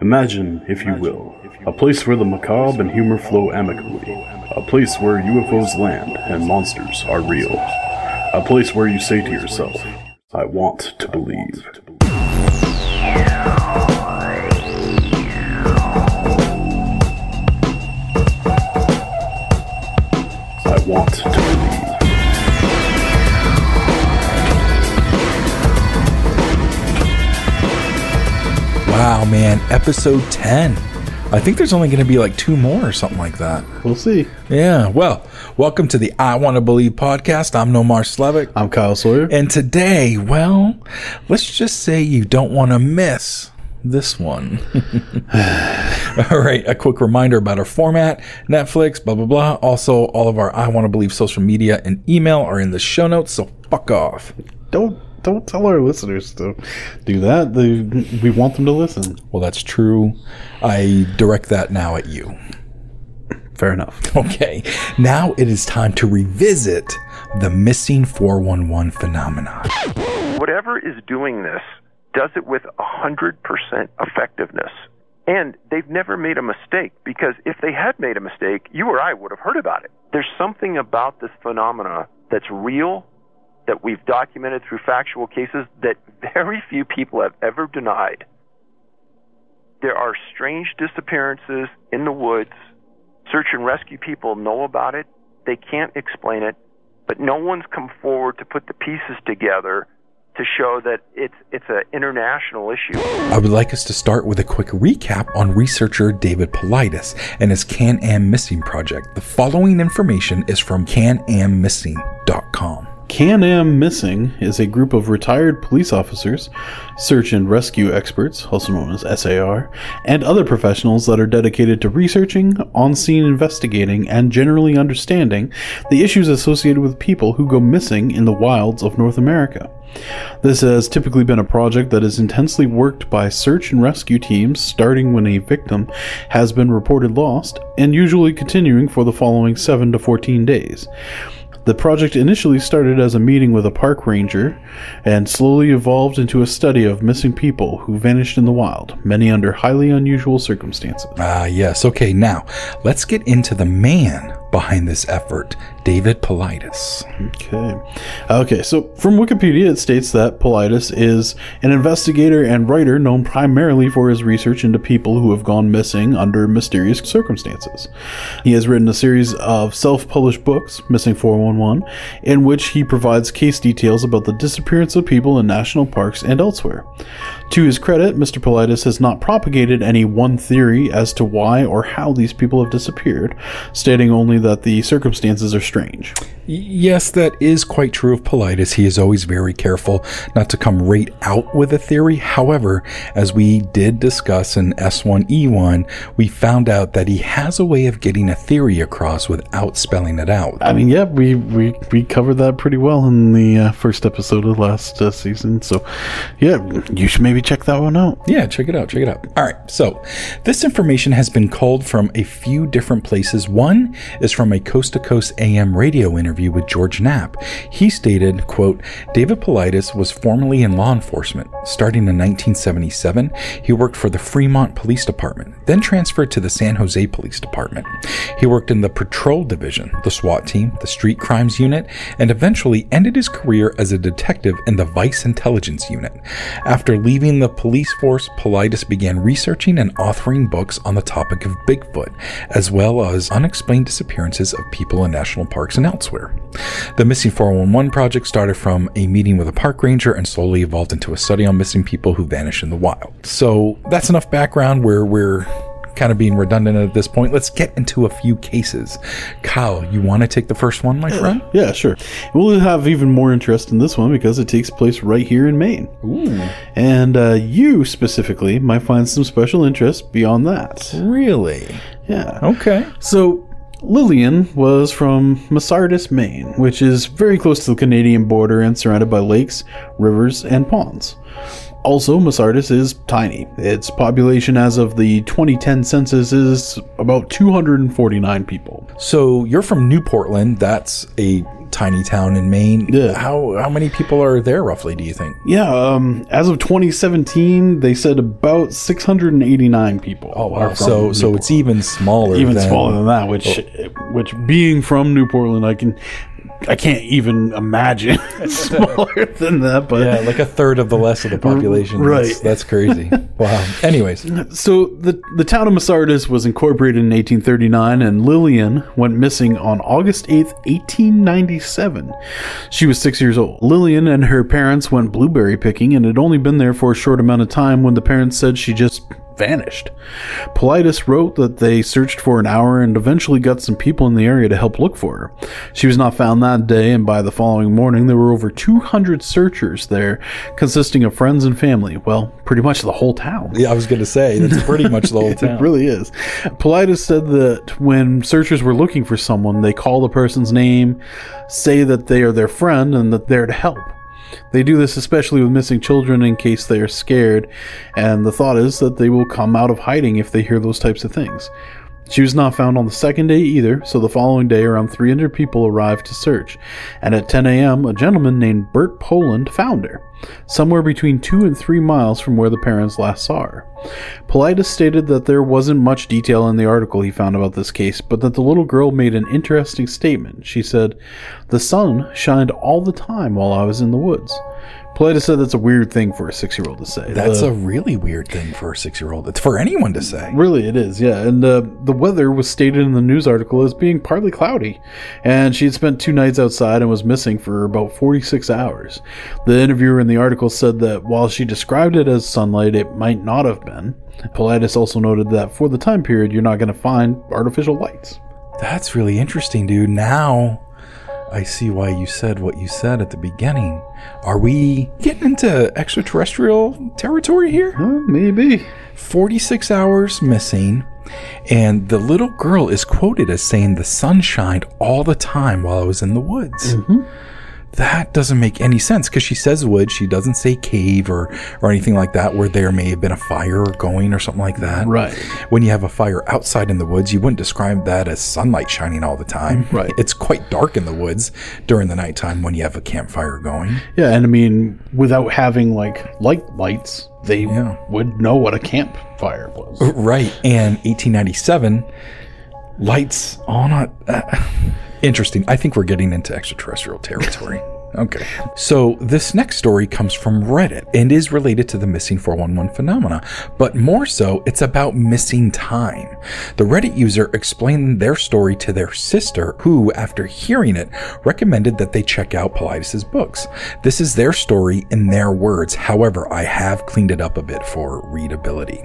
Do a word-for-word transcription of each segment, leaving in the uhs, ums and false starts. Imagine, if you will, a place where the macabre and humor flow amicably. A place where U F Os land and monsters are real. A place where you say to yourself, I want to believe. I want to believe. Wow, man, episode ten. I think there's only going to be like two more or something like that. We'll see. Yeah. Well, welcome to the I Want to Believe podcast. I'm Nomar Slevik. I'm Kyle Sawyer. And today, well, let's just say you don't want to miss this one. All right. A quick reminder about our format, Netflix, blah, blah, blah. Also, all of our I Want to Believe social media and email are in the show notes, so fuck off. Don't. Don't tell our listeners to do that. They, we want them to listen. Well, that's true. I direct that now at you. Fair enough. Okay. Now it is time to revisit the missing four one one phenomenon. Whatever is doing this does it with one hundred percent effectiveness. And they've never made a mistake, because if they had made a mistake, you or I would have heard about it. There's something about this phenomena that's real, that we've documented through factual cases, that very few people have ever denied. There are strange disappearances in the woods. Search and rescue people know about it. They can't explain it, but no one's come forward to put the pieces together to show that it's it's an international issue. I would like us to start with a quick recap on researcher David Politis and his Can-Am Missing project. The following information is from can am missing dot com. Can-Am Missing is a group of retired police officers, search and rescue experts, also known as S A R, and other professionals that are dedicated to researching, on-scene investigating, and generally understanding the issues associated with people who go missing in the wilds of North America. This has typically been a project that is intensely worked by search and rescue teams, starting when a victim has been reported lost, and usually continuing for the following seven to fourteen days. The project initially started as a meeting with a park ranger and slowly evolved into a study of missing people who vanished in the wild, many under highly unusual circumstances. Ah, uh, yes. Okay, now let's get into the man behind this effort, David Politis. Okay. Okay, so from Wikipedia, it states that Politis is an investigator and writer known primarily for his research into people who have gone missing under mysterious circumstances. He has written a series of self-published books, Missing four one one, in which he provides case details about the disappearance of people in national parks and elsewhere. To his credit, Mister Politis has not propagated any one theory as to why or how these people have disappeared, stating only that the circumstances are strange. Yes, that is quite true of Politis. He is always very careful not to come right out with a theory. However, as we did discuss in S one E one, we found out that he has a way of getting a theory across without spelling it out. I mean, yeah, we we, we covered that pretty well in the uh, first episode of last uh, season. So, yeah, you should maybe check that one out. Yeah, check it out. Check it out. All right. So this information has been culled from a few different places. One is from a Coast to Coast A M radio interview with George Knapp. He stated, quote, David Politis was formerly in law enforcement. Starting in nineteen seventy-seven, he worked for the Fremont Police Department, then transferred to the San Jose Police Department. He worked in the patrol division, the SWAT team, the street crimes unit, and eventually ended his career as a detective in the Vice Intelligence Unit. After leaving the police force, Politis began researching and authoring books on the topic of Bigfoot, as well as unexplained disappearances of people in national parks and elsewhere. The Missing four one one project started from a meeting with a park ranger and slowly evolved into a study on missing people who vanish in the wild. So that's enough background where we're kind of being redundant at this point, let's get into a few cases. Kyle, you want to take the first one, my yeah, friend? Yeah, sure. We'll have even more interest in this one because it takes place right here in Maine. Ooh. And uh, you specifically might find some special interest beyond that. Really? Yeah. Okay. So Lillian was from Masardis, Maine, which is very close to the Canadian border and surrounded by lakes, rivers, and ponds. Also, Masardis is tiny. Its population as of the twenty ten census is about two hundred forty-nine people. So you're from New Portland. That's a tiny town in Maine. Yeah. How how many people are there roughly, do you think? Yeah, um, as of twenty seventeen, they said about six hundred eighty-nine people. Oh, wow. So so Portland. It's even smaller even than, smaller than that, which oh. which being from New Portland, I can I can't even imagine smaller than that. But yeah, like a third of the less of the population. Right. That's, that's crazy. Wow. Anyways. So the, the town of Masardis was incorporated in eighteen thirty-nine, and Lillian went missing on August eighth, eighteen ninety-seven. She was six years old. Lillian and her parents went blueberry picking and had only been there for a short amount of time when the parents said she just vanished. Politis wrote that they searched for an hour and eventually got some people in the area to help look for her. She was not found that day, and by the following morning there were over two hundred searchers there, consisting of friends and family. Well, pretty much the whole town. Yeah, I was going to say, that's pretty much the whole town. It really is. Politis said that when searchers were looking for someone, they call the person's name, say that they are their friend, and that they're to help. They do this especially with missing children in case they are scared, and the thought is that they will come out of hiding if they hear those types of things. She was not found on the second day either, so the following day around three hundred people arrived to search, and at ten a.m. a gentleman named Bert Poland found her, somewhere between two and three miles from where the parents last saw her. Politis stated that there wasn't much detail in the article he found about this case, but that the little girl made an interesting statement. She said, "The sun shined all the time while I was in the woods." Politis said that's a weird thing for a six-year-old to say. That's uh, a really weird thing for a six-year-old. It's for anyone to say. Really, it is, yeah. And uh, the weather was stated in the news article as being partly cloudy, and she had spent two nights outside and was missing for about forty-six hours. The interviewer in the article said that while she described it as sunlight, it might not have been. Politis also noted that for the time period, you're not going to find artificial lights. That's really interesting, dude. Now I see why you said what you said at the beginning. Are we getting into extraterrestrial territory here? Uh, maybe. forty-six hours missing, and the little girl is quoted as saying, "The sun shined all the time while I was in the woods." Mm-hmm. That doesn't make any sense, because she says wood, she doesn't say cave or, or anything like that, where there may have been a fire going or something like that. Right. When you have a fire outside in the woods, you wouldn't describe that as sunlight shining all the time. Right. It's quite dark in the woods during the nighttime when you have a campfire going. Yeah, and I mean, without having like light lights, they yeah. would know what a campfire was. Right. And eighteen ninety-seven, lights on a... Uh, Interesting. I think we're getting into extraterrestrial territory. Okay. So this next story comes from Reddit and is related to the missing four one one phenomena, but more so, it's about missing time. The Reddit user explained their story to their sister, who, after hearing it, recommended that they check out Politis' books. This is their story in their words. However, I have cleaned it up a bit for readability.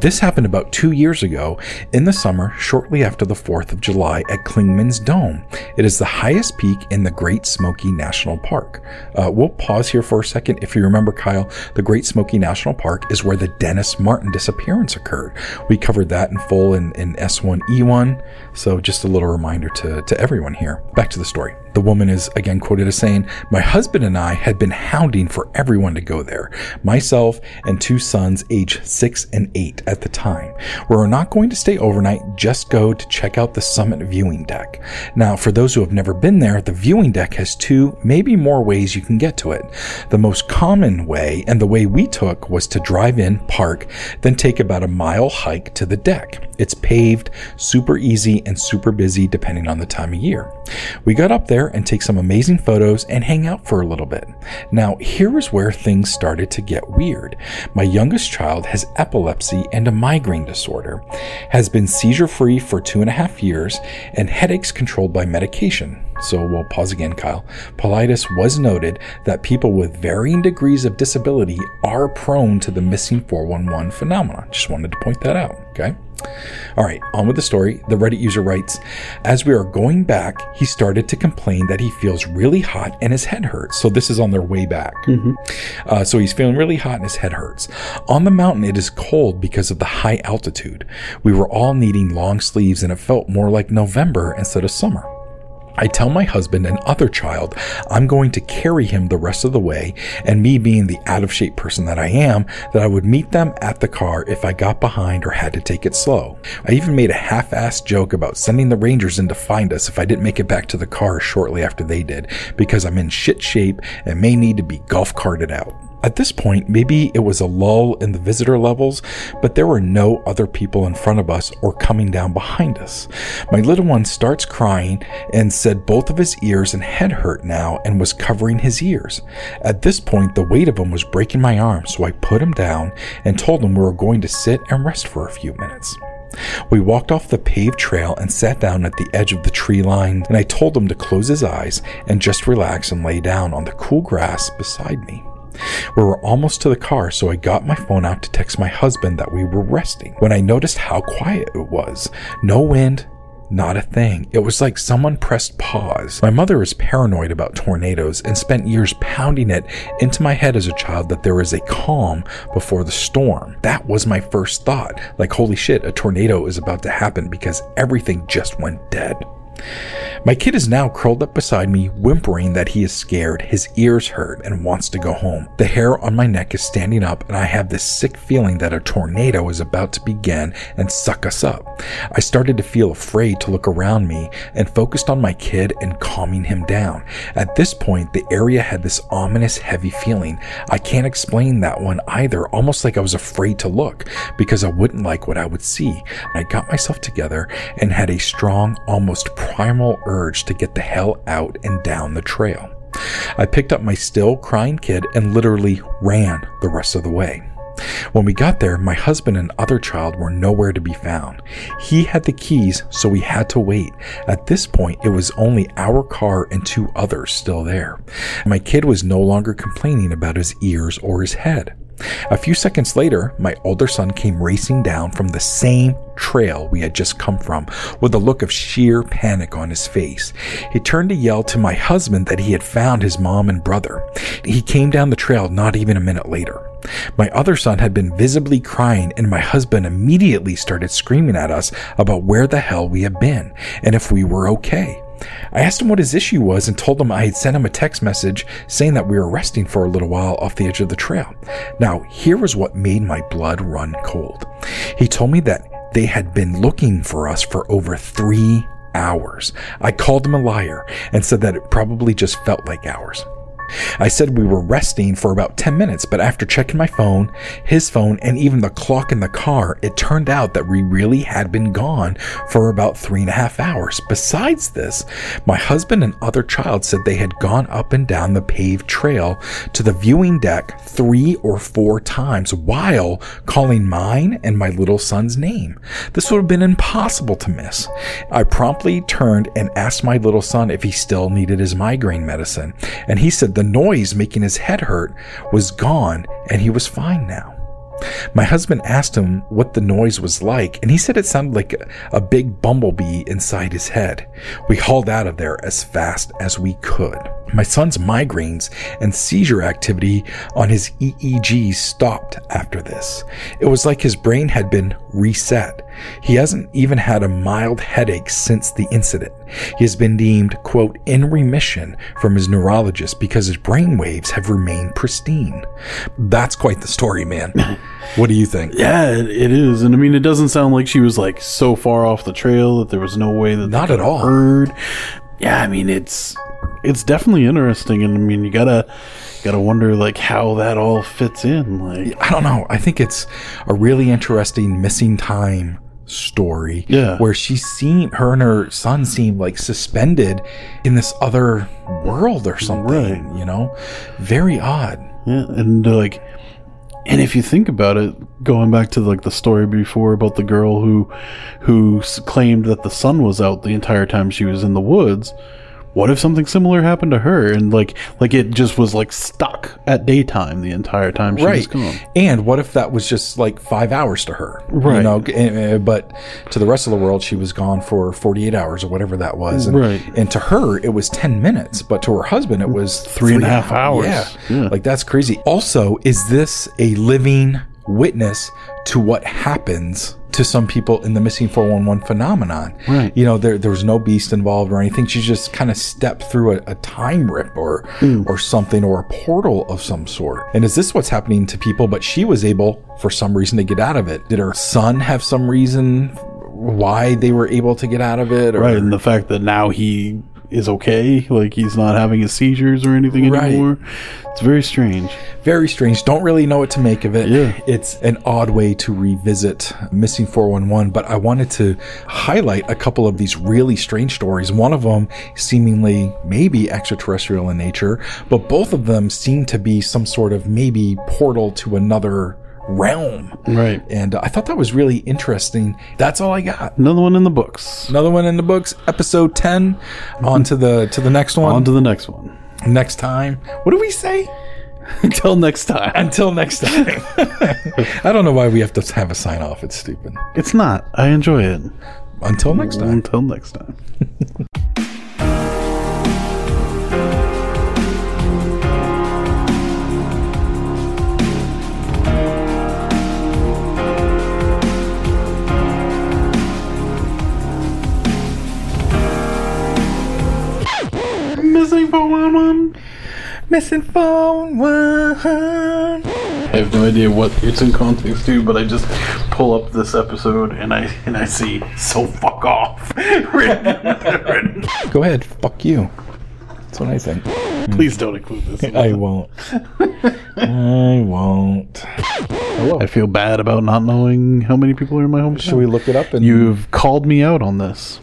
This happened about two years ago in the summer, shortly after the fourth of July at Clingman's Dome. It is the highest peak in the Great Smoky National Park. Uh, we'll pause here for a second. If you remember, Kyle, the Great Smoky National Park is where the Dennis Martin disappearance occurred. We covered that in full in, in S one E one. So just a little reminder to, to everyone here. Back to the story. The woman is again quoted as saying, "My husband and I had been hounding for everyone to go there. Myself and two sons, age six and eight at the time. We were not going to stay overnight, just go to check out the summit viewing deck." Now, for those who have never been there, the viewing deck has two, maybe more ways you can get to it. The most common way, and the way we took, was to drive in, park, then take about a mile hike to the deck. It's paved, super easy, and super busy depending on the time of year. We got up there and take some amazing photos and hang out for a little bit. Now, here is where things started to get weird. My youngest child has epilepsy and a migraine disorder, has been seizure-free for two and a half years, and headaches controlled by medication. So we'll pause again, Kyle. Politis was noted that people with varying degrees of disability are prone to the missing four one one phenomena. Just wanted to point that out, okay? All right, on with the story. The Reddit user writes, as we are going back, he started to complain that he feels really hot and his head hurts. So this is on their way back. Mm-hmm. Uh, so he's feeling really hot and his head hurts. On the mountain, it is cold because of the high altitude. We were all needing long sleeves and it felt more like November instead of summer. I tell my husband and other child I'm going to carry him the rest of the way, and me being the out-of-shape person that I am, that I would meet them at the car if I got behind or had to take it slow. I even made a half-assed joke about sending the Rangers in to find us if I didn't make it back to the car shortly after they did, because I'm in shit shape and may need to be golf carted out. At this point, maybe it was a lull in the visitor levels, but there were no other people in front of us or coming down behind us. My little one starts crying and said both of his ears and head hurt now and was covering his ears. At this point, the weight of him was breaking my arm, so I put him down and told him we were going to sit and rest for a few minutes. We walked off the paved trail and sat down at the edge of the tree line, and I told him to close his eyes and just relax and lay down on the cool grass beside me. We were almost to the car, so I got my phone out to text my husband that we were resting, when I noticed how quiet it was. No wind, not a thing. It was like someone pressed pause. My mother is paranoid about tornadoes and spent years pounding it into my head as a child that there is a calm before the storm. That was my first thought. Like, holy shit, a tornado is about to happen because everything just went dead. My kid is now curled up beside me, whimpering that he is scared, his ears hurt, and wants to go home. The hair on my neck is standing up, and I have this sick feeling that a tornado is about to begin and suck us up. I started to feel afraid to look around me and focused on my kid and calming him down. At this point, the area had this ominous, heavy feeling. I can't explain that one either, almost like I was afraid to look because I wouldn't like what I would see. I got myself together and had a strong, almost primal urge to get the hell out and down the trail. I picked up my still crying kid and literally ran the rest of the way. When we got there, my husband and other child were nowhere to be found. He had the keys, so we had to wait. At this point, it was only our car and two others still there. My kid was no longer complaining about his ears or his head. A few seconds later, my older son came racing down from the same trail we had just come from, with a look of sheer panic on his face. He turned to yell to my husband that he had found his mom and brother. He came down the trail not even a minute later. My other son had been visibly crying, and my husband immediately started screaming at us about where the hell we had been and if we were okay. I asked him what his issue was and told him I had sent him a text message saying that we were resting for a little while off the edge of the trail. Now, here was what made my blood run cold. He told me that they had been looking for us for over three hours. I called him a liar and said that it probably just felt like hours. I said we were resting for about ten minutes, but after checking my phone, his phone, and even the clock in the car, it turned out that we really had been gone for about three and a half hours. Besides this, my husband and other child said they had gone up and down the paved trail to the viewing deck three or four times while calling mine and my little son's name. This would have been impossible to miss. I promptly turned and asked my little son if he still needed his migraine medicine, and he said the noise making his head hurt was gone and he was fine now. My husband asked him what the noise was like, and he said it sounded like a, a big bumblebee inside his head. We hauled out of there as fast as we could. My son's migraines and seizure activity on his E E G stopped after this. It was like his brain had been reset. He hasn't even had a mild headache since the incident. He has been deemed, quote, in remission from his neurologist because his brain waves have remained pristine. That's quite the story, man. What do you think? Yeah, it, it is. And I mean, it doesn't sound like she was like so far off the trail that there was no way that not at all heard. Yeah, I mean, it's it's definitely interesting. And I mean, you gotta gotta wonder like how that all fits in. Like, I don't know. I think it's a really interesting missing time story. Yeah, where she seemed, her and her son seemed like suspended in this other world or something. Right. You know, very odd. Yeah, and uh, like. And if you think about it, going back to like the story before about the girl who who claimed that the sun was out the entire time she was in the woods, what if something similar happened to her? And like, like it just was like stuck at daytime the entire time she right. was gone. And what if that was just like five hours to her? Right. You know, but to the rest of the world, she was gone for forty-eight hours or whatever that was. And, right. and to her, it was ten minutes, but to her husband, it was three, three and a half hours. hours. Yeah. yeah. Like, that's crazy. Also, is this a living witness to what happens to some people in the missing four one one phenomenon? Right. You know, there there was no beast involved or anything. She just kind of stepped through a, a time rip or mm. or something, or a portal of some sort. And is this what's happening to people? But she was able, for some reason, to get out of it. Did her son have some reason why they were able to get out of it? Or? Right, and the fact that now he is okay, like he's not having his seizures or anything right. anymore. It's very strange. Very strange. Don't really know what to make of it. Yeah. It's an odd way to revisit Missing four one one, but I wanted to highlight a couple of these really strange stories. One of them seemingly maybe extraterrestrial in nature, but both of them seem to be some sort of maybe portal to another realm. Right. And uh, I thought that was really interesting. That's all I got. Another one in the books. Another one in the books. Episode ten. On to the to the next one. On to the next one. Next time. What do we say? Until next time. Until next time. I don't know why we have to have a sign off. It's stupid. It's not. I enjoy it. Until next time. Until next time. Missing four one one. Missing four one one. I have no idea what it's in context to, but I just pull up this episode and I and I see "so fuck off" written. Go ahead, fuck you. That's what I think. Please don't include this. I won't. I won't. Hello. I feel bad about not knowing how many people are in my home. Should we look it up? And you've called me out on this.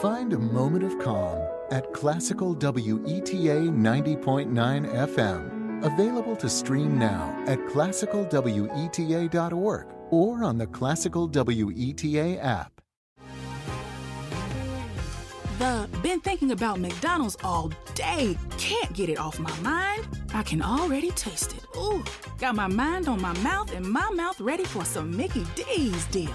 Find a moment of calm at Classical W E T A ninety point nine F M. Available to stream now at classical weta dot org or on the Classical W E T A app. The been thinking about McDonald's all day. Can't get it off my mind. I can already taste it. Ooh, got my mind on my mouth and my mouth ready for some Mickey D's deal.